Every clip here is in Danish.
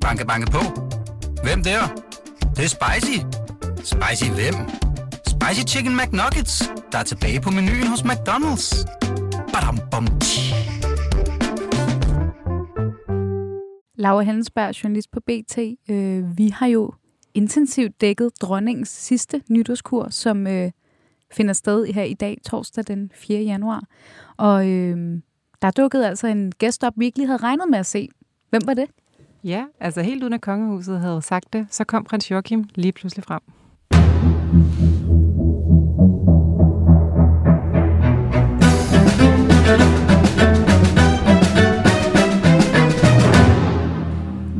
Banke, banke på. Hvem der? Det er spicy. Spicy hvem? Spicy Chicken McNuggets, der er tilbage på menuen hos McDonald's. Badum, bom, Laura Hellensberg, journalist på BT. Vi har jo intensivt dækket dronningens sidste nytårskur, som finder sted her i dag, torsdag den 4. januar. Og der dukkede altså en gæst op, vi ikke lige havde regnet med at se. Hvem var det? Ja, altså helt uden at kongehuset havde sagt det, så kom prins Joachim lige pludselig frem.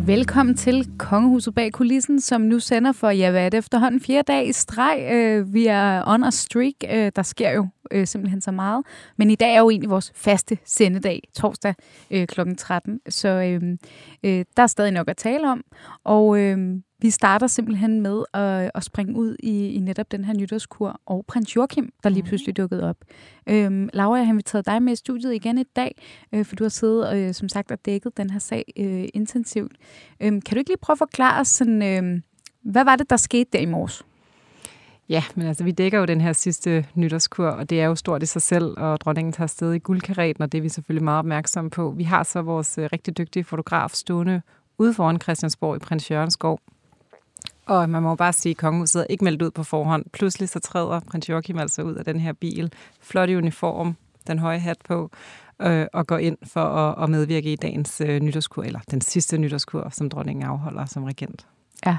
Velkommen til Kongehuset bag kulissen, som nu sender for, ja, hvad er det, efterhånden 4 dage i streg. Vi er on a streak. Der sker jo simpelthen så meget. Men i dag er jo egentlig vores faste sendedag, torsdag kl. 13. Så der er stadig nok at tale om. Og vi starter simpelthen med at springe ud i netop den her nytårskur og prins Joachim, der lige pludselig dukkede op. Laura, jeg har inviteret dig med i studiet igen i dag, for du har siddet som sagt og dækket den her sag intensivt. Kan du ikke lige prøve at forklare os, sådan, hvad var det, der skete der i morges? Ja, men altså vi dækker jo den her sidste nytårskur, og det er jo stort i sig selv, og dronningen tager afsted i guldkaretten, og det er vi selvfølgelig meget opmærksomme på. Vi har så vores rigtig dygtige fotograf stående ude foran Christiansborg i prins Jørgenskov. Og man må bare sige, at kongehuset ikke meldt ud på forhånd. Pludselig så træder prins Joachim altså ud af den her bil. Flot i uniform, den høje hat på, og går ind for at medvirke i dagens nytårskur, eller den sidste nytårskur, som dronningen afholder som regent. Ja,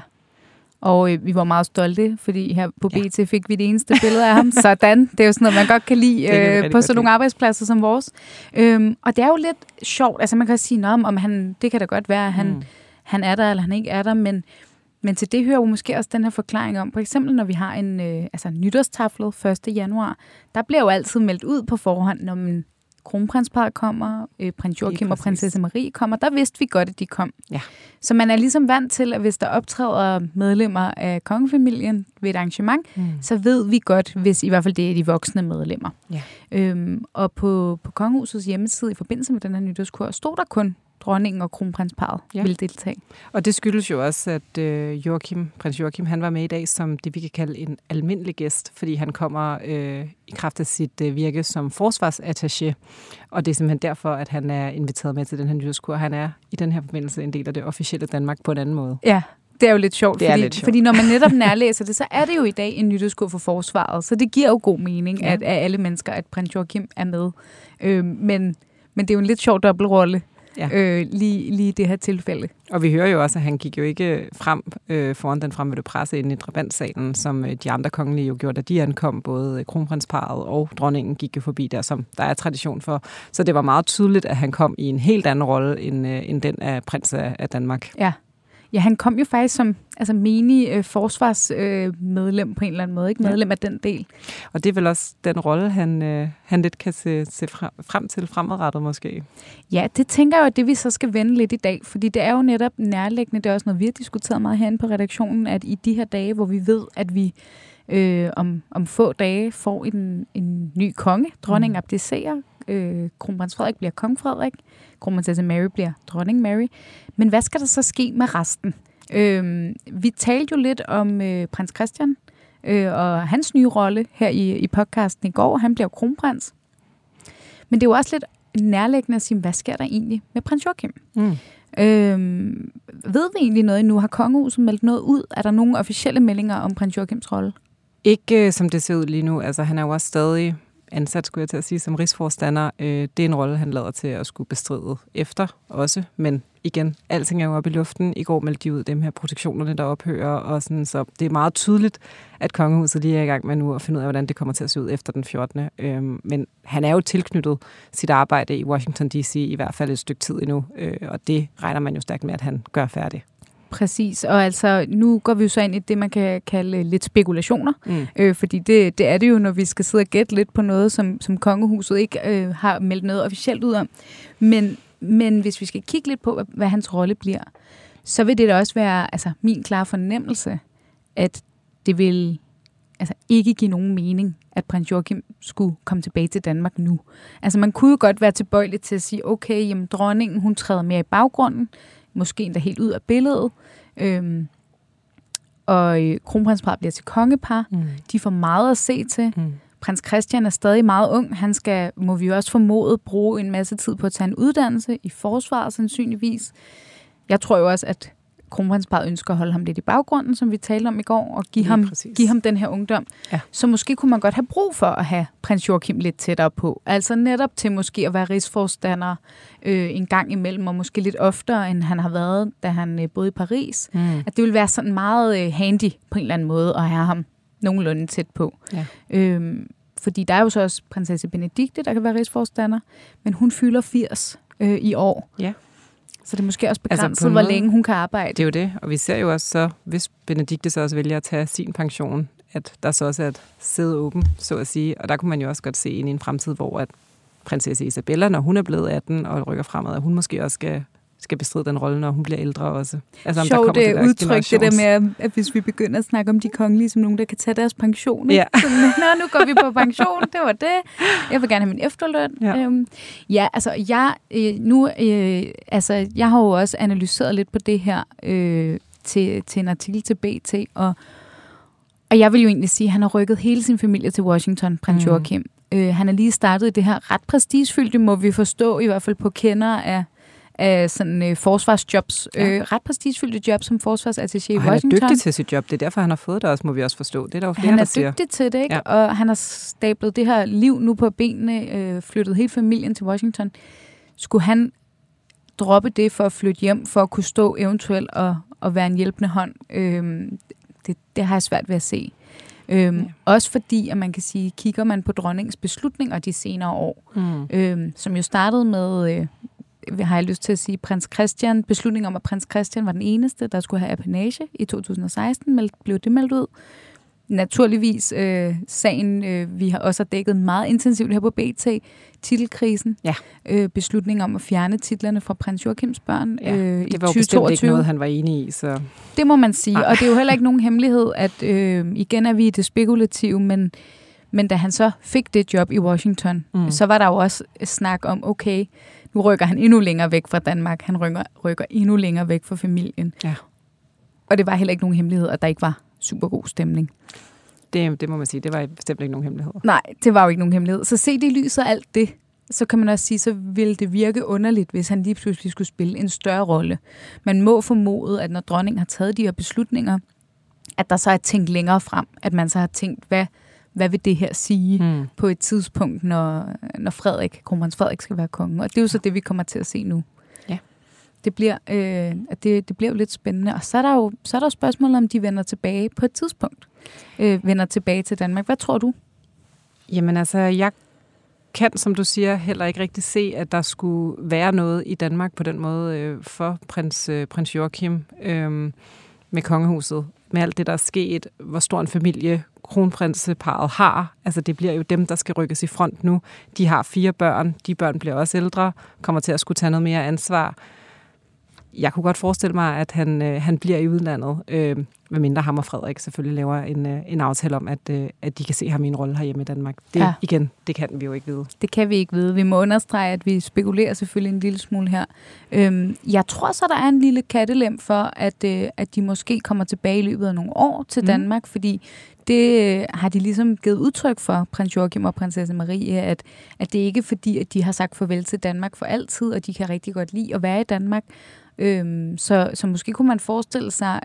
og vi var meget stolte, fordi her på BT fik vi det eneste billede af ham. Sådan, det er jo sådan noget, man godt kan lide på sådan nogle arbejdspladser som vores. Og det er jo lidt sjovt, altså man kan sige noget om han, det kan da godt være, at han er der, eller han ikke er der, men til det hører jo måske også den her forklaring om, for eksempel når vi har en nytårstafle 1. januar, der bliver jo altid meldt ud på forhånd, når en kronprinsparret kommer, prins Joachim og prinsesse Marie kommer, der vidste vi godt, at de kom. Ja. Så man er ligesom vant til, at hvis der optræder medlemmer af kongefamilien ved et arrangement, så ved vi godt, hvis i hvert fald det er de voksne medlemmer. Ja. Og på kongehusets hjemmeside i forbindelse med den her nytårskur, stod der kun dronningen og kronprinsparret ville deltage. Og det skyldes jo også, at prins Joachim, han var med i dag som det, vi kan kalde en almindelig gæst, fordi han kommer i kraft af sit virke som forsvarsattaché, og det er simpelthen derfor, at han er inviteret med til den her nyhedskur. Han er i den her forbindelse en del af det officielle Danmark på en anden måde. Ja, det er jo lidt sjovt, fordi når man netop nærlæser det, så er det jo i dag en nytårskur for forsvaret, så det giver jo god mening, at alle mennesker, at prins Joachim er med. Men det er jo en lidt sjov dobbeltrolle. Ja. Lige det her tilfælde. Og vi hører jo også, at han gik jo ikke frem foran den fremmødte presse inde i Drabantsalen, som de andre kongelige jo gjorde, da de ankom. Både kronprinsparret og dronningen gik jo forbi der, som der er tradition for. Så det var meget tydeligt, at han kom i en helt anden rolle end den af prins af Danmark. Ja. Ja, han kom jo faktisk som menig forsvarsmedlem på en eller anden måde, ikke? Medlem af den del. Og det er vel også den rolle, han lidt kan se frem til fremadrettet måske. Ja, det tænker jeg jo, at det vi så skal vende lidt i dag, fordi det er jo netop nærliggende, det er også noget, vi har diskuteret meget herinde på redaktionen, at i de her dage, hvor vi ved, at vi om få dage får en ny konge, dronning abdicerer, kronprins Frederik bliver kong Frederik, kronprinsesse Mary bliver dronning Mary. Men hvad skal der så ske med resten? Vi talte jo lidt om prins Christian og hans nye rolle her i podcasten i går. Han bliver kronprins. Men det er jo også lidt nærliggende at sige, hvad sker der egentlig med prins Joachim? Ved vi egentlig noget endnu? Har kongehuset meldt noget ud? Er der nogle officielle meldinger om prins Joachims rolle? Ikke som det ser ud lige nu. Altså, han er jo også stadig ansat, skulle jeg til at sige, som rigsforstander. Det er en rolle, han lader til at skulle bestride efter også, men igen, alting er jo oppe i luften. I går meldte de ud dem her protektionerne, der ophører, og sådan, så det er meget tydeligt, at kongehuset lige er i gang med nu at finde ud af, hvordan det kommer til at se ud efter den 14. Men han er jo tilknyttet sit arbejde i Washington D.C. i hvert fald et stykke tid endnu, og det regner man jo stærkt med, at han gør færdig. Præcis, og altså nu går vi jo så ind i det, man kan kalde lidt spekulationer, fordi det er det jo, når vi skal sidde og gætte lidt på noget, som kongehuset ikke har meldt noget officielt ud om. Men hvis vi skal kigge lidt på, hvad hans rolle bliver, så vil det da også være min klare fornemmelse, at det vil ikke give nogen mening, at prins Joachim skulle komme tilbage til Danmark nu. Altså man kunne jo godt være tilbøjelig til at sige, okay, jamen dronningen hun træder mere i baggrunden, måske endda helt ud af billedet. Og kronprinsparret bliver til kongepar. Mm. De får meget at se til. Mm. Prins Christian er stadig meget ung. Han skal, må vi også formode, bruge en masse tid på at tage en uddannelse i forsvaret sandsynligvis. Jeg tror jo også, at kronprinsparret ønsker at holde ham lidt i baggrunden, som vi talte om i går, og give ham den her ungdom. Ja. Så måske kunne man godt have brug for at have prins Joachim lidt tættere på. Altså netop til måske at være rigsforstander en gang imellem, og måske lidt oftere, end han har været, da han boede i Paris. Mm. At det ville være sådan meget handy på en eller anden måde at have ham nogenlunde tæt på. Ja. Fordi der er jo så også prinsesse Benedikte, der kan være rigsforstander, men hun fylder 80 i år. Ja. Så det er måske også begrænset, altså hvor længe hun kan arbejde. Det er jo det, og vi ser jo også så, hvis Benedikte så også vælger at tage sin pension, at der så også er et sæde åbent, så at sige. Og der kunne man jo også godt se ind i en fremtid, hvor at prinsesse Isabella, når hun er blevet 18 og rykker fremad, at hun måske også skal bestride den rolle, når hun bliver ældre også. Altså, sjovt det udtryk, det der med, at hvis vi begynder at snakke om de kongelige som nogen, der kan tage deres pension. Ja. Så, nu går vi på pension, det var det. Jeg vil gerne have min efterløn. Ja, jeg har jo også analyseret lidt på det her til en artikel til BT, og jeg vil jo egentlig sige, at han har rykket hele sin familie til Washington, prins Joachim. Han er lige startet i det her ret prestigefyldte, må vi forstå, i hvert fald på kendere af sådan forsvarsjobs. Ja. Ret prestigefyldte job som forsvarsattaché i Washington. Han er dygtig til sit job. Det er derfor, han har fået det også, må vi også forstå. Det er der jo flere, han er dygtig til det, ikke? Ja. Og han har stablet det her liv nu på benene, flyttet hele familien til Washington. Skulle han droppe det for at flytte hjem, for at kunne stå eventuelt og være en hjælpende hånd? Det har jeg svært ved at se. Også fordi, at man kan sige, kigger man på dronningens beslutninger de senere år, som jo startede med... har jeg lyst til at sige, prins Christian, beslutningen om, at prins Christian var den eneste, der skulle have apanage i 2016, blev det meldt ud. Naturligvis sagen, vi har også dækket meget intensivt her på BT, titelkrisen, beslutningen om at fjerne titlerne fra prins Joachims børn i 2022. Det var jo bestemt ikke noget, han var enig i. Så. Det må man sige, og det er jo heller ikke nogen hemmelighed, at igen er vi i det spekulative, men da han så fik det job i Washington, så var der jo også snak om, okay, nu rykker han endnu længere væk fra Danmark. Han rykker endnu længere væk fra familien. Ja. Og det var heller ikke nogen hemmelighed, at der ikke var super god stemning. Det må man sige. Det var bestemt ikke nogen hemmelighed. Nej, det var jo ikke nogen hemmelighed. Så se det i lyset af alt det, så kan man også sige, så ville det virke underligt, hvis han lige pludselig skulle spille en større rolle. Man må formode, at når dronningen har taget de her beslutninger, at der så er tænkt længere frem. At man så har tænkt, hvad vil det her sige på et tidspunkt, når kronprins Frederik skal være konge? Og det er jo så det, vi kommer til at se nu. Ja. Det bliver jo lidt spændende. Og så er der jo spørgsmålet, om de vender tilbage på et tidspunkt. Vender tilbage til Danmark. Hvad tror du? Jamen altså, jeg kan, som du siger, heller ikke rigtig se, at der skulle være noget i Danmark på den måde for prins Joachim med kongehuset. Med alt det, der er sket, hvor stor en familie kronprinseparet har. Altså, det bliver jo dem, der skal rykkes i front nu. De har 4 børn. De børn bliver også ældre. Kommer til at skulle tage noget mere ansvar. Jeg kunne godt forestille mig, at han bliver i udlandet. Medmindre ham og Frederik selvfølgelig laver en aftale om, at de kan se ham i en rolle herhjemme i Danmark. Igen, det kan vi jo ikke vide. Det kan vi ikke vide. Vi må understrege, at vi spekulerer selvfølgelig en lille smule her. Jeg tror så, der er en lille kattelem for, at de måske kommer tilbage i løbet af nogle år til Danmark, fordi det har de ligesom givet udtryk for, prins Joachim og prinsesse Marie, at det ikke er fordi, at de har sagt farvel til Danmark for altid, og de kan rigtig godt lide at være i Danmark. Så måske kunne man forestille sig,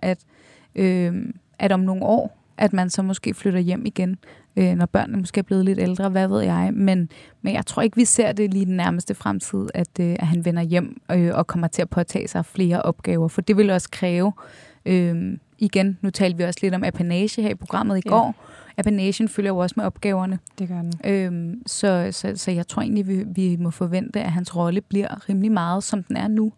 at om nogle år, at man så måske flytter hjem igen, når børnene måske er blevet lidt ældre, hvad ved jeg. Men jeg tror ikke, vi ser det lige i den nærmeste fremtid, at han vender hjem og kommer til at påtage sig flere opgaver. For det vil også kræve, igen, nu talte vi også lidt om apanage her i programmet i går. Apanagen følger jo også med opgaverne. Det gør den. Så jeg tror egentlig, vi må forvente, at hans rolle bliver rimelig meget, som den er nu,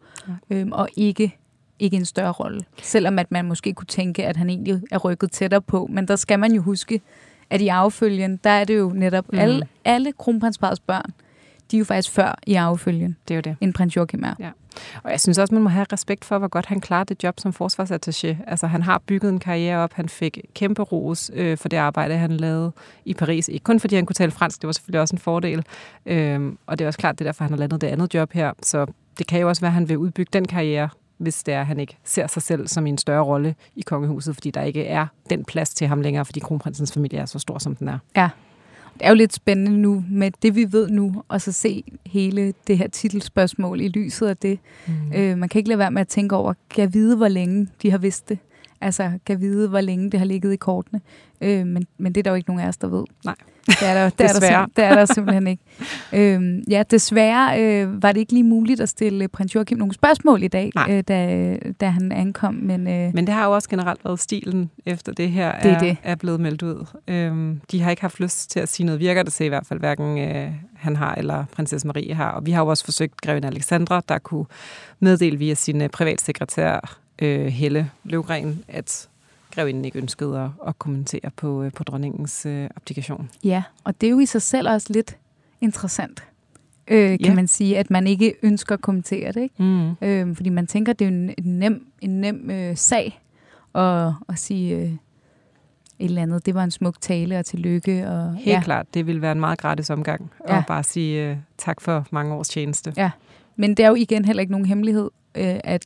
og ikke en større rolle. Selvom at man måske kunne tænke, at han egentlig er rykket tættere på. Men der skal man jo huske, at i affølgen, der er det jo netop alle kronprinsparrets børn, de er jo faktisk før i affølgen, det er jo det, end prins Joachim er. Ja. Og jeg synes også, man må have respekt for, hvor godt han klarede det job som forsvarsattaché. Altså, han har bygget en karriere op. Han fik kæmpe ros for det arbejde, han lavede i Paris. Ikke kun fordi han kunne tale fransk, det var selvfølgelig også en fordel. Og det er også klart, det er derfor, han har landet det andet job her. Så det kan jo også være, at han vil udbygge den karriere hvis det er, han ikke ser sig selv som en større rolle i kongehuset, fordi der ikke er den plads til ham længere, fordi kronprinsens familie er så stor, som den er. Ja. Det er jo lidt spændende nu med det, vi ved nu, og så se hele det her titelspørgsmål i lyset af det. Mm. Man kan ikke lade være med at tænke over, kan vide, hvor længe de har vidst det. Altså, kan vide, hvor længe det har ligget i kortene. Men det er der jo ikke nogen af os, der ved. Nej, det er der simpelthen ikke. Desværre var det ikke lige muligt at stille prins Joachim nogle spørgsmål i dag, da han ankom. Men det har jo også generelt været stilen, efter det her er blevet meldt ud. De har ikke haft lyst til at sige noget, virker det til i hvert fald, hverken han har eller prinsesse Marie har. Og vi har jo også forsøgt Grevinde Alexandra, der kunne meddele via sin privatsekretær, Helle Løvgren, at grevinden ikke ønskede at kommentere på dronningens abdikation. Ja, og det er jo i sig selv også lidt interessant, kan man sige, at man ikke ønsker at kommentere det. Ikke? Mm. Fordi man tænker, det er en nem sag at sige et eller andet. Det var en smuk tale og tillykke. Og, Helt klart, det ville være en meget gratis omgang at bare sige tak for mange års tjeneste. Ja, men det er jo igen heller ikke nogen hemmelighed, at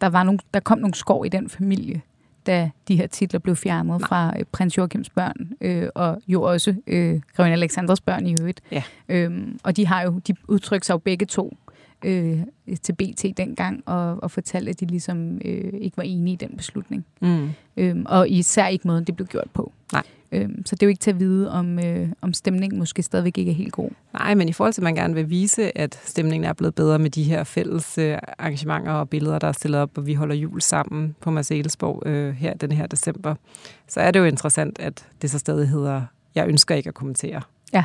der kom nogle skår i den familie, da de her titler blev fjernet fra prins Joachims børn, og jo også grevinde Alexandras børn i øvrigt. Ja. Og de udtrykte sig jo begge to til BT dengang, og fortalte, at de ligesom ikke var enige i den beslutning. Mm. Og især ikke måden, det blev gjort på. Nej. Så det er jo ikke til at vide, om stemningen måske stadigvæk ikke er helt god. Nej, men i forhold til, at man gerne vil vise, at stemningen er blevet bedre med de her fælles arrangementer og billeder, der er stillet op, og vi holder jul sammen på Marcelesborg her den her december, så er det jo interessant, at det så stadig hedder, jeg ønsker ikke at kommentere. Ja.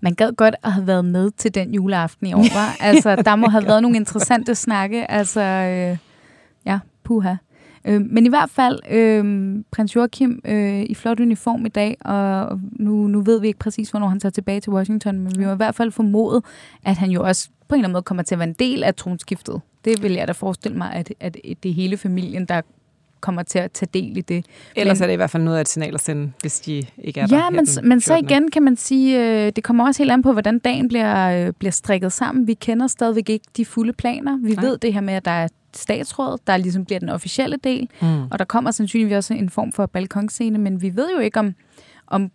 Man gad godt at have været med til den juleaften i år, var? Altså, der må have været nogle interessante snakke. Altså, puha. Men i hvert fald, prins Joachim i flot uniform i dag, og nu ved vi ikke præcis, hvornår han tager tilbage til Washington, men vi må i hvert fald formode, at han jo også på en eller anden måde kommer til at være en del af tronskiftet. Det vil jeg da forestille mig, at det er hele familien, der kommer til at tage del i det. Ellers er det i hvert fald noget af et signal at sende, hvis de ikke er der. Ja, men så igen kan man sige, det kommer også helt an på, hvordan dagen bliver strikket sammen. Vi kender stadigvæk ikke de fulde planer. Vi ved det her med, at der er statsrådet, der ligesom bliver den officielle del, og der kommer sandsynligvis også en form for balkonscene, men vi ved jo ikke,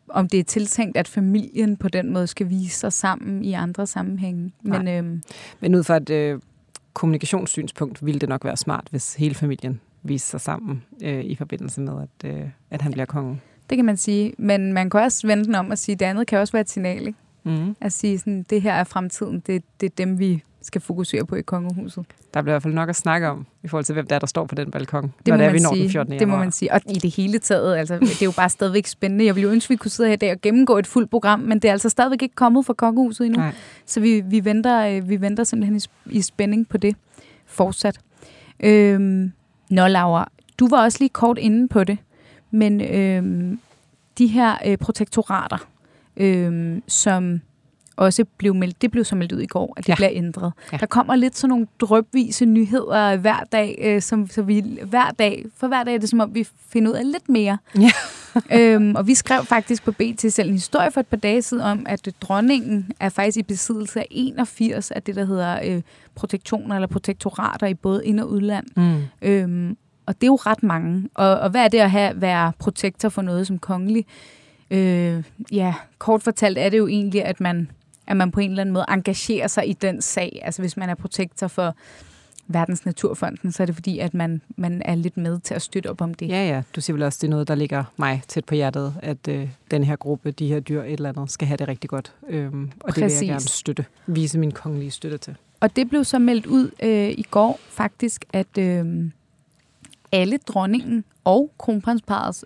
om det er tiltænkt, at familien på den måde skal vise sig sammen i andre sammenhænge. Men ud fra et kommunikationssynspunkt ville det nok være smart, hvis hele familien viste sig sammen i forbindelse med, at han bliver kongen. Det kan man sige, men man kan også vende den om og sige, at det andet kan også være et signal, ikke? Mm. At sige, sådan, det her er fremtiden, det er dem, vi skal fokusere på i kongehuset. Der bliver i hvert fald nok at snakke om, i forhold til, hvem der står på den balkon, når det er, vi når den 14. januar. Det må man sige. Og i det hele taget, altså, det er jo bare stadigvæk spændende. Jeg ville jo ønske, vi kunne sidde her i dag og gennemgå et fuldt program, men det er altså stadigvæk ikke kommet fra kongehuset endnu. Nej. Så vi venter simpelthen i spænding på det fortsat. Nå, Laura, du var også lige kort inde på det, men de her protektorater, som også blev meldt ud i går, at det bliver ændret. Ja. Der kommer lidt sådan nogle drypvise nyheder hver dag, hver dag er det som om, vi finder ud af lidt mere. Ja. Og vi skrev faktisk på BT selv en historie for et par dage siden om, at dronningen er faktisk i besiddelse af 81 af det, der hedder protektioner eller protektorater i både ind- og udland. Mm. Og det er jo ret mange. Og hvad er det at være protektor for noget som kongelig? Kort fortalt er det jo egentlig, at man på en eller anden måde engagerer sig i den sag. Altså hvis man er protektor for Verdens Naturfonden, så er det fordi, at man er lidt med til at støtte op om det. Ja, du siger vel også, det er noget, der ligger mig tæt på hjertet, at den her gruppe, de her dyr et eller andet, skal have det rigtig godt. Og det vil jeg gerne støtte, vise min kongelige støtte til. Og det blev så meldt ud i går faktisk, at alle dronningen og kronprinsparrets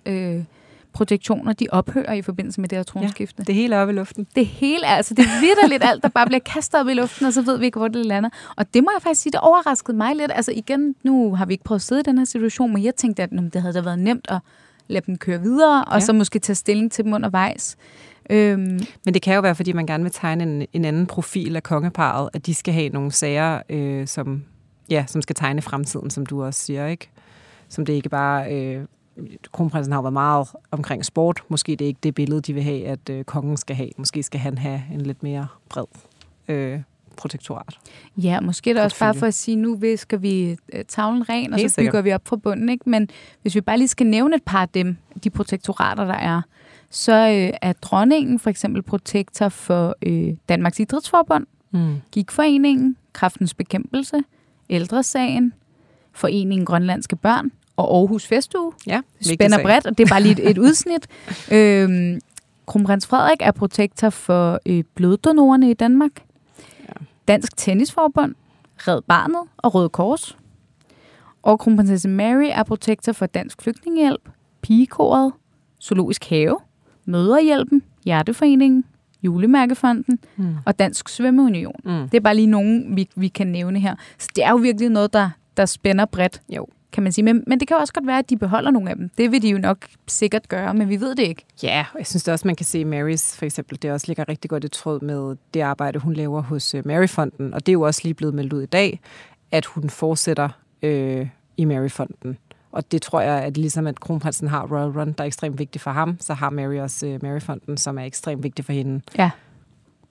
protektioner, de ophører i forbindelse med det her tronskifte. Ja, det hele er oppe i luften. Det hele er, altså det er vitterligt alt, der bare bliver kastet op i luften, og så ved vi ikke, hvor det lander. Og det må jeg faktisk sige, det overraskede mig lidt. Altså igen, nu har vi ikke prøvet at sidde i den her situation, men jeg tænkte, at det havde da været nemt at lade dem køre videre, og så måske tage stilling til dem undervejs. Men det kan jo være, fordi man gerne vil tegne en anden profil af kongeparret, at de skal have nogle sager, som skal tegne fremtiden, som du også siger, ikke? Som det ikke bare... Kronprinsen har været meget omkring sport. Måske det er ikke det billede, de vil have, at kongen skal have. Måske skal han have en lidt mere bred protektorat. Ja, måske da også bare for at sige, nu visker vi tavlen ren, og så bygger vi op fra bunden, ikke? Men hvis vi bare lige skal nævne et par af dem, de protektorater, der er, så er Dronningen for eksempel protektor for Danmarks Idrætsforbund, Gigforeningen, Kræftens Bekæmpelse, Ældresagen, Foreningen Grønlandske Børn og Aarhus Festuge. Ja, spænder bredt, og det er bare lige et udsnit. Kronprins Frederik er protektor for bloddonorerne i Danmark, Dansk Tennisforbund, Red Barnet og Røde Kors. Og Kronprinsesse Mary er protektor for Dansk Flygtningehjælp, Pigekoret, Zoologisk Have, Møderhjælpen, Hjerteforeningen, Julemærkefonden og Dansk Svømmeunion. Det er bare lige nogen, vi kan nævne her. Så det er jo virkelig noget, der spænder bredt, kan man sige. Men det kan også godt være, at de beholder nogle af dem. Det vil de jo nok sikkert gøre, men vi ved det ikke. Ja, og jeg synes det også, man kan se Marys for eksempel. Det også ligger rigtig godt i tråd med det arbejde, hun laver hos Maryfonden. Og det er jo også lige blevet meldt ud i dag, at hun fortsætter i Maryfonden. Og det tror jeg, at ligesom at kronprinsen har Royal Run, der er ekstremt vigtigt for ham, så har Mary også Maryfonden, som er ekstremt vigtig for hende. Ja.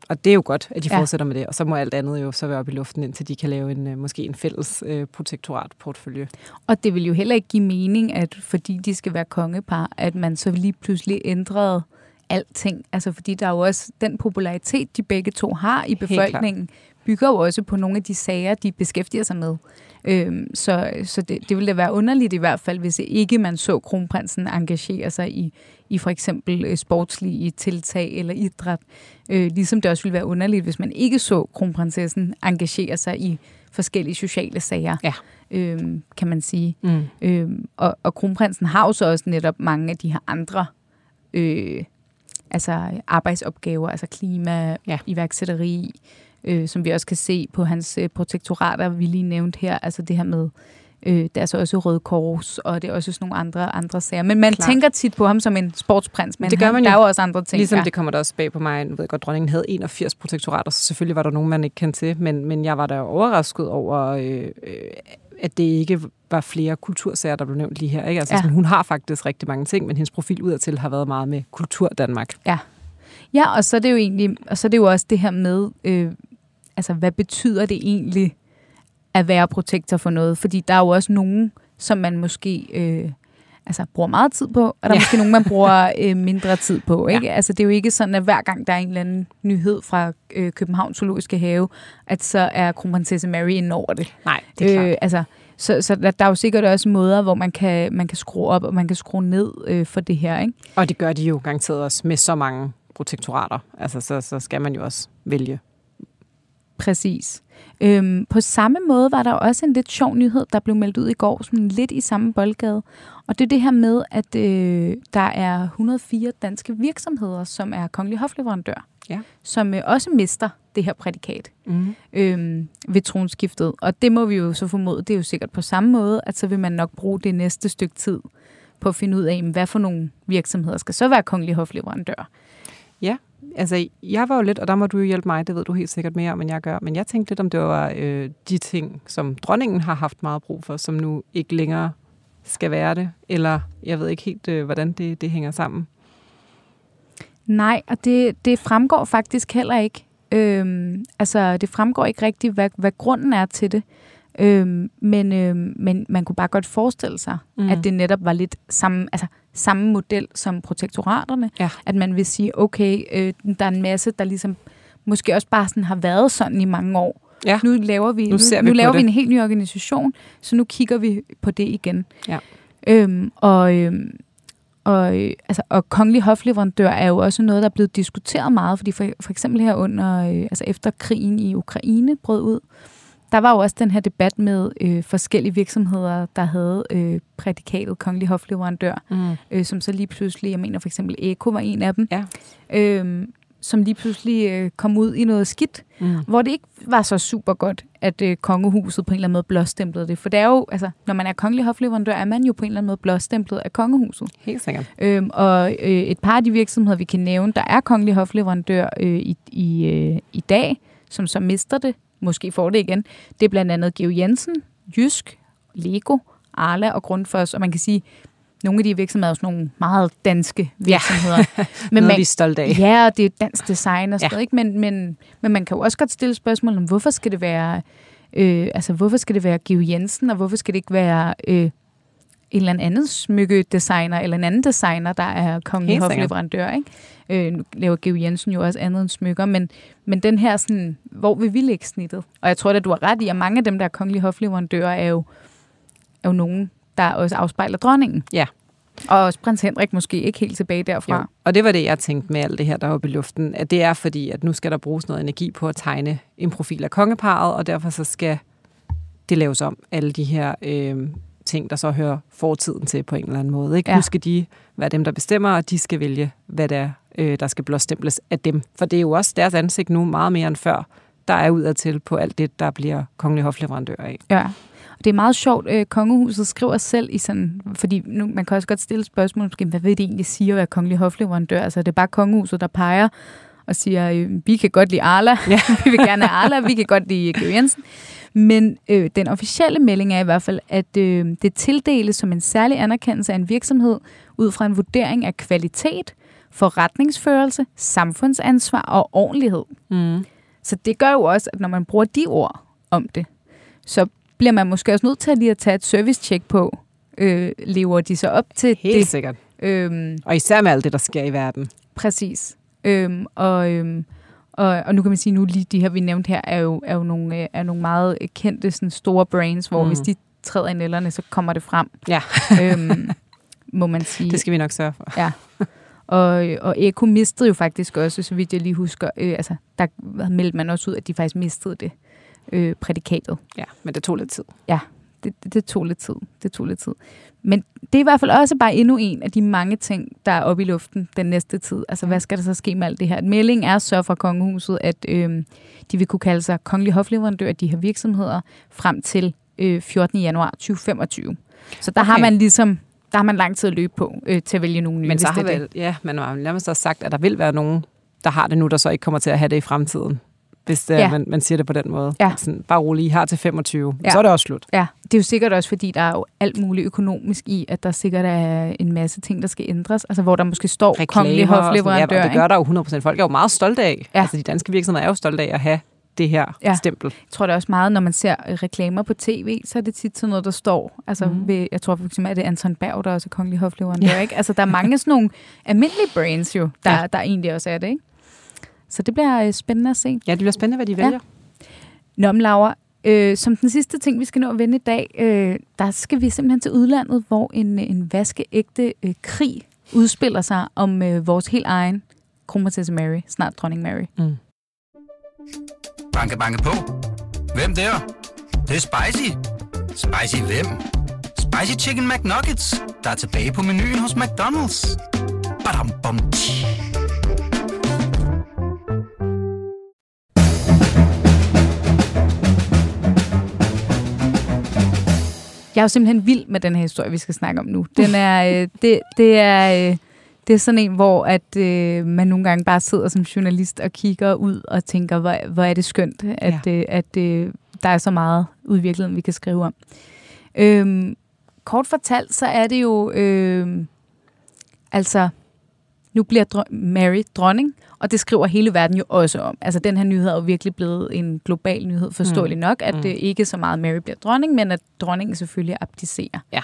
Og det er jo godt, at de fortsætter med det, og så må alt andet jo så være op i luften, indtil de kan lave måske en fælles protektoratportfølje. Og det vil jo heller ikke give mening, at fordi de skal være kongepar, at man så lige pludselig ændrede alting. Altså fordi der er jo også den popularitet, de begge to har i befolkningen, bygger jo også på nogle af de sager, de beskæftiger sig med. Så det ville da være underligt i hvert fald, hvis ikke man så kronprinsen engagere sig i for eksempel sportslige tiltag eller idræt. Ligesom det også ville være underligt, hvis man ikke så kronprinsessen engagere sig i forskellige sociale sager, kan man sige. Og kronprinsen har jo så også netop mange af de her andre altså arbejdsopgaver, altså klima, iværksætteri, som vi også kan se på hans protektorater, vi lige nævnte her, altså det her med, det er så også Røde Kors, og det er også sådan nogle andre sager. Men man tænker tit på ham som en sportsprins, men det gør man jo. Der er jo også andre ting. Ligesom det kommer der også bag på mig, nu ved jeg godt, dronningen havde 81 protektorater, så selvfølgelig var der nogen, man ikke kendte til, men jeg var da overrasket over, at det ikke var flere kultursager, der blev nævnt lige her. Ikke? Altså, sådan, hun har faktisk rigtig mange ting, men hendes profil udadtil har været meget med kultur Danmark. Ja, og så er det jo egentlig, og så er det jo også det her med, altså hvad betyder det egentlig at være protektor for noget? Fordi der er jo også nogen, som man måske altså bruger meget tid på, og der er måske nogen, man bruger mindre tid på. Ikke? Ja. Altså det er jo ikke sådan, at hver gang der er en eller anden nyhed fra Københavns Zoologiske Have, at så er kronprinsesse Mary ind over det. Nej, det er klart. Altså, så der er jo sikkert også måder, hvor man kan skrue op, og man kan skrue ned for det her. Ikke? Og det gør de jo garanteret også med så mange protektorater. Altså, så skal man jo også vælge. Præcis. På samme måde var der også en lidt sjov nyhed, der blev meldt ud i går, sådan lidt i samme boldgade. Og det er det her med, at der er 104 danske virksomheder, som er kongelige hofleverandør, som også mister det her prædikat ved tronskiftet. Og det må vi jo så formode, det er jo sikkert på samme måde, at så vil man nok bruge det næste stykke tid på at finde ud af, hvad for nogle virksomheder skal så være kongelige hofleverandør. Ja, altså jeg var jo lidt, og der må du jo hjælpe mig, det ved du helt sikkert mere om, end jeg gør, men jeg tænkte lidt, om det var de ting, som dronningen har haft meget brug for, som nu ikke længere skal være det, eller jeg ved ikke helt, hvordan det hænger sammen. Nej, og det fremgår faktisk heller ikke. Altså det fremgår ikke rigtigt, hvad grunden er til det. Men man kunne bare godt forestille sig, at det netop var lidt samme model som protektoraterne. Ja. At man vil sige, okay, der er en masse, der ligesom måske også bare sådan har været sådan i mange år. Ja. Nu laver vi en helt ny organisation, så nu kigger vi på det igen. Ja. Og kongelig hofleverandør er jo også noget, der er blevet diskuteret meget, fordi for eksempel her under, altså efter krigen i Ukraine brød ud, der var jo også den her debat med forskellige virksomheder, der havde prædikatet kongelig hofleverandør, som så lige pludselig, jeg mener for eksempel Eko var en af dem, som lige pludselig kom ud i noget skidt, hvor det ikke var så super godt, at kongehuset på en eller anden måde blåstemplede det. For det er jo, altså, når man er kongelig hofleverandør, er man jo på en eller anden måde blåstemplet af kongehuset. Helt sikkert. Og et par af de virksomheder, vi kan nævne, der er kongelig hofleverandør i dag, som så mister det, måske får det igen. Det er blandt andet Georg Jensen, Jysk, Lego, Arla og Grundfos, og man kan sige, nogle af de virksomheder er sådan nogle meget danske virksomheder. Ja. Men noget, vi er stolte af. Ja, og det er dansk design og sådan noget, ikke? Men man kan jo også godt stille spørgsmål om, hvorfor skal det være, hvorfor skal det være Georg Jensen, og hvorfor skal det ikke være en eller anden smykkedesigner, eller en anden designer, der er kongelig hofleverandør, ikke? Nu laver Georg Jensen jo også andet end smykker, men den her sådan, hvor vil vi lægge snittet? Og jeg tror da, du har ret i, at mange af dem, der er kongelige hofleverandører, er jo nogen, der også afspejler dronningen. Ja. Og også prins Henrik måske ikke helt tilbage derfra. Jo. Og det var det, jeg tænkte med alt det her, der er oppe i luften, at det er fordi, at nu skal der bruges noget energi på at tegne en profil af kongeparret, og derfor så skal det laves om, alle de her ting, der så hører fortiden til på en eller anden måde. Ikke? Ja. Nu skal de være dem, der bestemmer, og de skal vælge, hvad der der skal blåstemples af dem. For det er jo også deres ansigt nu meget mere end før, der er udadtil på alt det, der bliver kongelige hofleverandør af. Ja, og det er meget sjovt. Kongehuset skriver selv i sådan, fordi nu, man kan også godt stille spørgsmål, hvad vil det egentlig sige at være kongelig hofleverandør? Altså det er bare kongehuset, der peger og siger, vi kan godt lide Arla, ja. Vi vil gerne have Arla, vi kan godt lide Georg Jensen. Men den officielle melding er i hvert fald, at det tildeles som en særlig anerkendelse af en virksomhed ud fra en vurdering af kvalitet, forretningsførelse, samfundsansvar og ordentlighed. Mm. Så det gør jo også, at når man bruger de ord om det, så bliver man måske også nødt til at lige at tage et service-check på, lever de så op til det? Helt sikkert. Og især med alt det, der sker i verden. Præcis. Og nu kan man sige, nu lige de her, vi nævnte her, er jo nogle meget kendte sådan store brands, hvor hvis de træder i nælderne, så kommer det frem. Ja. Må man sige. Det skal vi nok sørge for. Ja. Og Eko mistede jo faktisk også, så vidt jeg lige husker, der meldte man også ud, at de faktisk mistede det prædikatet. Ja, men det tog lidt tid. Ja, det tog lidt tid. Men det er i hvert fald også bare endnu en af de mange ting, der er oppe i luften den næste tid. Altså, hvad skal der så ske med alt det her? Meldingen er så fra kongehuset, at de vil kunne kalde sig kongelige hofleverandør af de her virksomheder frem til 14. januar 2025. Så der har man ligesom... Der har man lang tid at løbe på til at vælge nogle nye. Men så har vel, ja, man har nærmest også sagt, at der vil være nogen, der har det nu, der så ikke kommer til at have det i fremtiden. Hvis man siger det på den måde. Ja. Sådan, bare rolig, I har til 25. Ja. Så er det også slut. Ja. Det er jo sikkert også, fordi der er jo alt muligt økonomisk i, at der sikkert er en masse ting, der skal ændres. Altså, hvor der måske står kongelig hofleverandør. Ja, det gør der jo 100%. Folk er jo meget stolte af. Ja. Altså, de danske virksomheder er jo stolte af at have det her stempel. Jeg tror det også meget, når man ser reklamer på tv, så er det tit sådan noget, der står. Altså, ved, jeg tror for eksempel, at det er Anton Berg, der også er kongelig hofleverandør, ikke? Altså, der er mange sådan nogle almindelige brands jo, der egentlig også er det, ikke? Så det bliver spændende at se. Ja, det bliver spændende, hvad de vælger. Nå, men Laura, som den sidste ting, vi skal nå at vende i dag, der skal vi simpelthen til udlandet, hvor en vaskeægte krig udspiller sig om vores helt egen kronprinsesse Mary, snart dronning Mary. Mm. Banke, banke på. Hvem der? Det er spicy. Spicy hvem? Spicy Chicken McNuggets, der er tilbage på menuen hos McDonald's. Badum, bom. Jeg er jo simpelthen vild med den her historie, vi skal snakke om nu. Den er, det er sådan en, hvor at, man nogle gange bare sidder som journalist og kigger ud og tænker, hvor er det skønt, at, der er så meget udviklet, vi kan skrive om. Kort fortalt, så er det jo, nu bliver Mary dronning, og det skriver hele verden jo også om. Altså, den her nyhed er jo virkelig blevet en global nyhed, forståeligt nok, at det ikke så meget Mary bliver dronning, men at dronningen selvfølgelig abdicerer. Ja.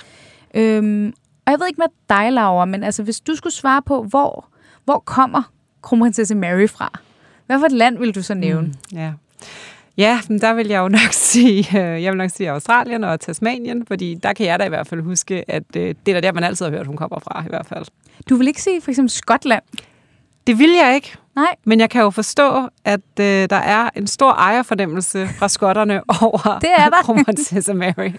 Og jeg ved ikke med dig, Laura, men altså, hvis du skulle svare på, hvor kommer kronprinsesse Mary fra? Hvad for et land vil du så nævne? Ja, men der vil jeg jo nok sige, Australien og Tasmanien, fordi der kan jeg da i hvert fald huske, at det er der, man altid har hørt, hun kommer fra i hvert fald. Du vil ikke sige for eksempel Skotland? Det vil jeg ikke. Nej. Men jeg kan jo forstå, at der er en stor ejerfornemmelse fra skotterne over kronprinsesse Mary.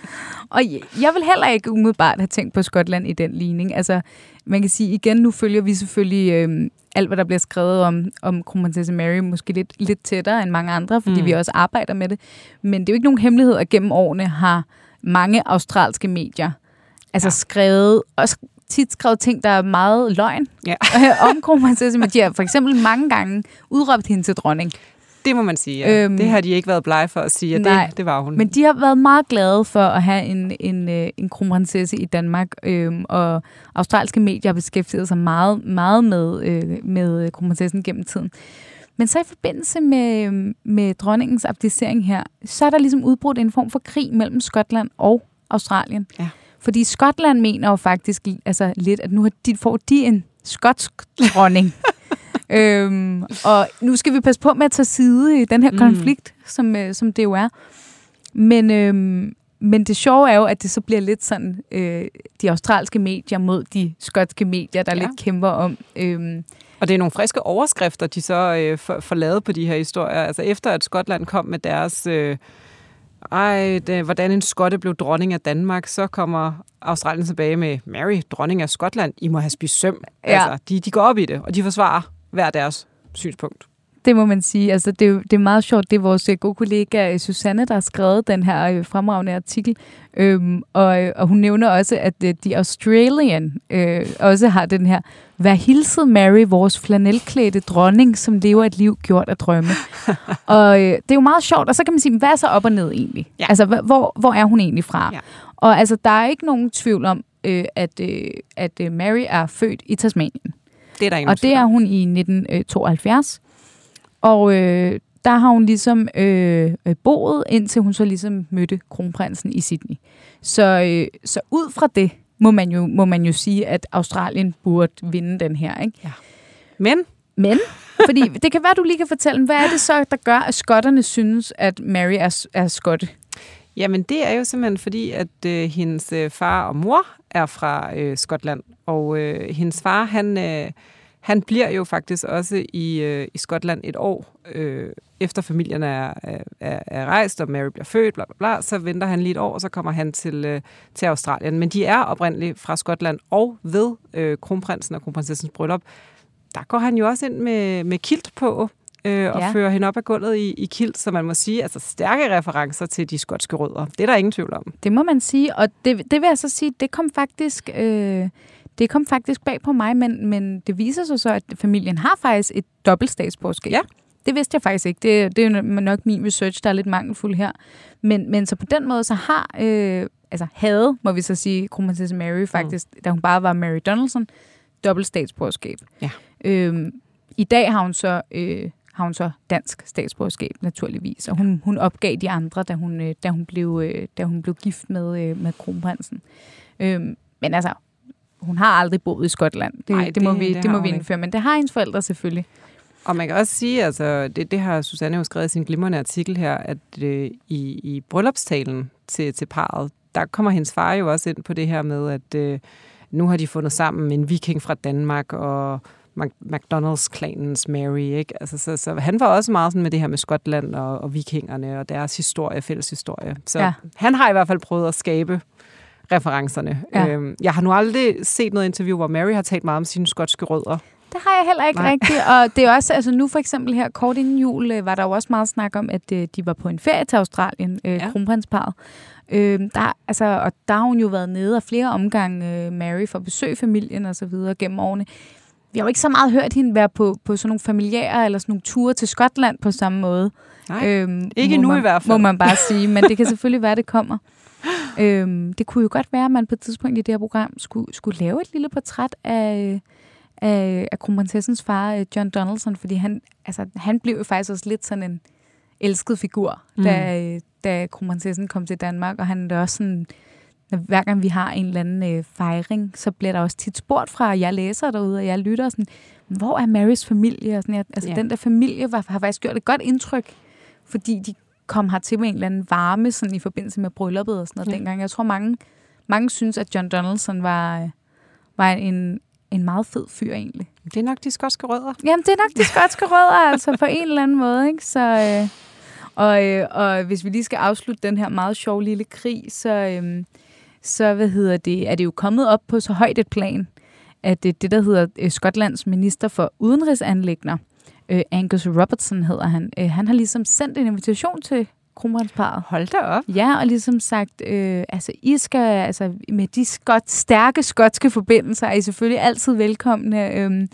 Og jeg vil heller ikke umiddelbart have tænkt på Skotland i den ligning. Altså, man kan sige igen, nu følger vi selvfølgelig alt, hvad der bliver skrevet om kronprinsesse Mary, måske lidt tættere end mange andre, fordi vi også arbejder med det. Men det er jo ikke nogen hemmelighed, at gennem årene har mange australske medier skrevet... Også tit skrevet ting, der er meget løgn om kronprinsesse Mary. For eksempel mange gange udråbt hende til dronning. Det må man sige, ja. Det har de ikke været blege for at sige, at det var hun. Men de har været meget glade for at have en kronprinsesse i Danmark, og australske medier har beskæftiget sig meget, meget med kronprinsessen gennem tiden. Men så i forbindelse med dronningens abdicering her, så er der ligesom udbrudt en form for krig mellem Skotland og Australien. Ja. Fordi Skotland mener jo faktisk lidt, at nu får de en skotsk dronning. Og nu skal vi passe på med at tage side i den her konflikt, som det jo er. Men det sjove er jo, at det så bliver lidt sådan de australske medier mod de skotske medier, der lidt kæmper om. Og det er nogle friske overskrifter, de så får lavet på de her historier. Altså efter at Skotland kom med deres... hvordan en skotte blev dronning af Danmark, så kommer Australien tilbage med Mary, dronning af Skotland. I må have spist søm. Ja. Altså, de går op i det, og de forsvarer hver deres synspunkt. Det må man sige. Altså, det er meget sjovt. Det er vores gode kollega Susanne, der har skrevet den her fremragende artikel. Og hun nævner også, at The Australian også har den her: Vær hilset, Mary, vores flanelklædte dronning, som lever et liv gjort af drømme. Og det er jo meget sjovt. Og så kan man sige, hvad er så op og ned egentlig? Ja. Altså, hvor er hun egentlig fra? Ja. Og altså, der er ikke nogen tvivl om, at Mary er født i Tasmanien. Det er der ingen tvivl om. Og det er hun i 1972. Og der har hun ligesom boet, indtil hun så ligesom mødte kronprinsen i Sydney. Så ud fra det må man jo sige, at Australien burde vinde den her, ikke? Ja. Men, fordi det kan være, du lige kan fortælle, hvad er det så, der gør, at skotterne synes, at Mary er skotte? Jamen, det er jo simpelthen fordi, at hendes far og mor er fra Skotland, og hendes far, han bliver jo faktisk også i Skotland et år efter familien er rejst, og Mary bliver født, bla bla bla, så venter han lige et år, og så kommer han til Australien. Men de er oprindeligt fra Skotland, og ved kronprinsen og kronprinsessens bryllup, der går han jo også ind med kilt på, og fører hende op ad gulvet i kilt, så man må sige, altså stærke referencer til de skotske rødder. Det er der ingen tvivl om. Det må man sige, og det vil jeg så sige, det kom faktisk bag på mig, men det viser sig så, at familien har faktisk et dobbeltstatsborgerskab. Ja. Det vidste jeg faktisk ikke. Det er nok min research, der er lidt mangelfuld her. Men så på den måde, så havde, må vi så sige, kronprinsesse Mary faktisk, da hun bare var Mary Donaldson, dobbeltstatsborgerskab. Ja. I dag har hun så... dansk statsborgerskab, naturligvis. Og hun opgav de andre, da hun blev gift med kronprinsen. Men altså, hun har aldrig boet i Skotland. Det må vi indføre, men det har hendes forældre selvfølgelig. Og man kan også sige, altså, det har Susanne jo skrevet i sin glimrende artikel her, at i bryllupstalen til parret, der kommer hendes far jo også ind på det her med, at nu har de fundet sammen en viking fra Danmark, og McDonald's-klanens Mary, ikke? Altså, så han var også meget sådan med det her med Skotland og vikingerne og deres historie, fælles historie. Så han har i hvert fald prøvet at skabe referencerne. Ja. Jeg har nu aldrig set noget interview, hvor Mary har talt meget om sine skotske rødder. Det har jeg heller ikke rigtigt, og det er også, altså nu for eksempel her kort inden jul, var der jo også meget snak om, at de var på en ferie til Australien, kronprinsparret. Og der har hun jo været nede af flere omgange, Mary, for at besøge familien og så videre gennem årene. Vi har jo ikke så meget hørt hende være på sådan nogle familiære eller sådan nogle ture til Skotland på samme måde. Nej, ikke nu i hvert fald. Må man bare sige, men det kan selvfølgelig være, det kommer. Det kunne jo godt være, at man på et tidspunkt i det her program skulle lave et lille portræt af kronprinsessens far, John Donaldson, fordi han blev jo faktisk også lidt sådan en elsket figur, da kronprinsessen kom til Danmark, og han er også sådan... Hver gang vi har en eller anden fejring, så bliver der også tit spurgt fra, jeg læser derude, og jeg lytter, sådan, hvor er Marys familie? Og sådan, altså, den der familie har faktisk gjort et godt indtryk, fordi de kom hertil med en eller anden varme sådan, i forbindelse med brylluppet og sådan noget dengang. Jeg tror, mange synes, at John Donaldson var en meget fed fyr egentlig. Det er nok de skotske rødder. Jamen, det er nok de skotske rødder, altså på en eller anden måde, ikke? Så, og hvis vi lige skal afslutte den her meget sjove lille krig, så er det jo kommet op på så højt et plan, at det der hedder Skotlands minister for udenrigsanliggender, Angus Robertson hedder han, han har ligesom sendt en invitation til kronprinsparret. Hold da op. Ja, og ligesom sagt, I skal, altså med de stærke skotske forbindelser, er I selvfølgelig altid velkomne,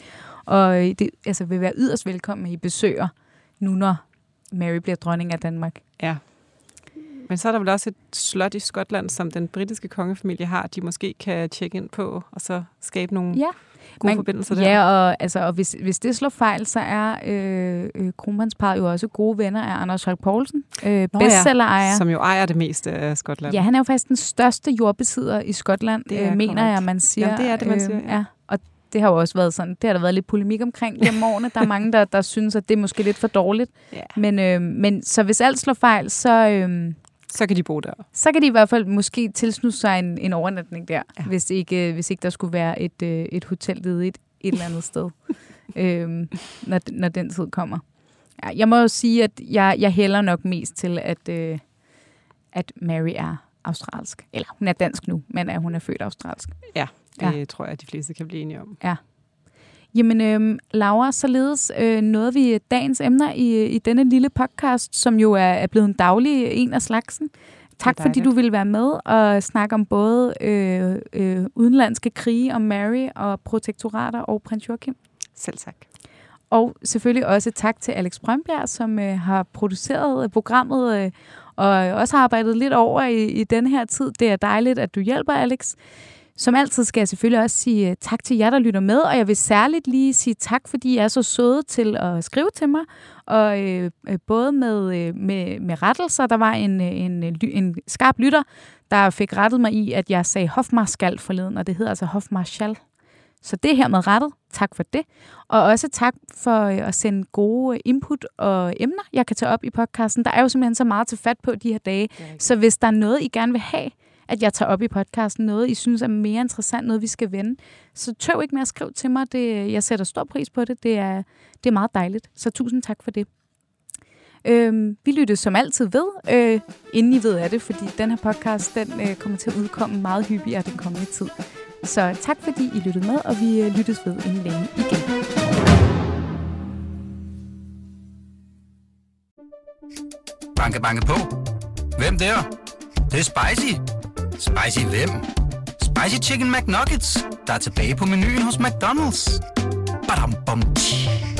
og det vil være yderst velkommen, at I besøger nu, når Mary bliver dronning af Danmark. Ja. Men så er der vel også et slot i Skotland, som den britiske kongefamilie har, de måske kan tjekke ind på, og så skabe nogle gode forbindelser der. Ja, og hvis det slår fejl, så er kronprinsparret jo også gode venner af Anders Holk Poulsen, bestsellerejer. Som jo ejer det meste af Skotland. Ja, han er jo faktisk den største jordbesidder i Skotland, man siger. Jamen, det er det, man siger, ja. Og det har jo også været sådan, det har der været lidt polemik omkring gennem årene. Der er mange, der synes, at det er måske lidt for dårligt. Yeah. Men så hvis alt slår fejl, så kan de bo der. Så kan de i hvert fald måske tilslutte sig en overnatning der, ja. hvis ikke der skulle være et hotel ledigt et eller andet sted, når den tid kommer. Ja, jeg må jo sige, at jeg hælder nok mest til, at Mary er australsk. Eller hun er dansk nu, men hun er født australsk. Ja, det tror jeg, de fleste kan blive enige om. Ja. Jamen, Laura, således nåede vi dagens emner i denne lille podcast, som jo er blevet en daglig en af slagsen. Tak fordi du ville være med og snakke om både udenlandske krige om Mary og protektorater og prins Joachim. Selv tak. Og selvfølgelig også tak til Alex Brønbjerg, som har produceret programmet og også har arbejdet lidt over i denne her tid. Det er dejligt, at du hjælper, Alex. Som altid skal jeg selvfølgelig også sige tak til jer, der lytter med, og jeg vil særligt lige sige tak, fordi I er så søde til at skrive til mig, og både med rettelser. Der var en skarp lytter, der fik rettet mig i, at jeg sagde hofmarskal forleden, og det hedder altså hofmarskal. Så det her med rettet, tak for det. Og også tak for at sende gode input og emner, jeg kan tage op i podcasten. Der er jo simpelthen så meget til fat på de her dage, så hvis der er noget, I gerne vil have, at jeg tager op i podcasten, noget I synes er mere interessant, noget vi skal vende, så tøv ikke med at skrive til mig. Jeg sætter stor pris på det. Det er meget dejligt. Så tusind tak for det. Vi lytter som altid ved, inden I ved af det, fordi den her podcast, den kommer til at udkomme meget hyppigere den kommende tid. Så tak fordi I lyttede med, og vi lyttes ved inden længe igen. Banke, banke på. Hvem der? Det er spicy. Spicy hvem? Spicy Chicken McNuggets, der er tilbage på menuen hos McDonald's. Badum, bom, tji.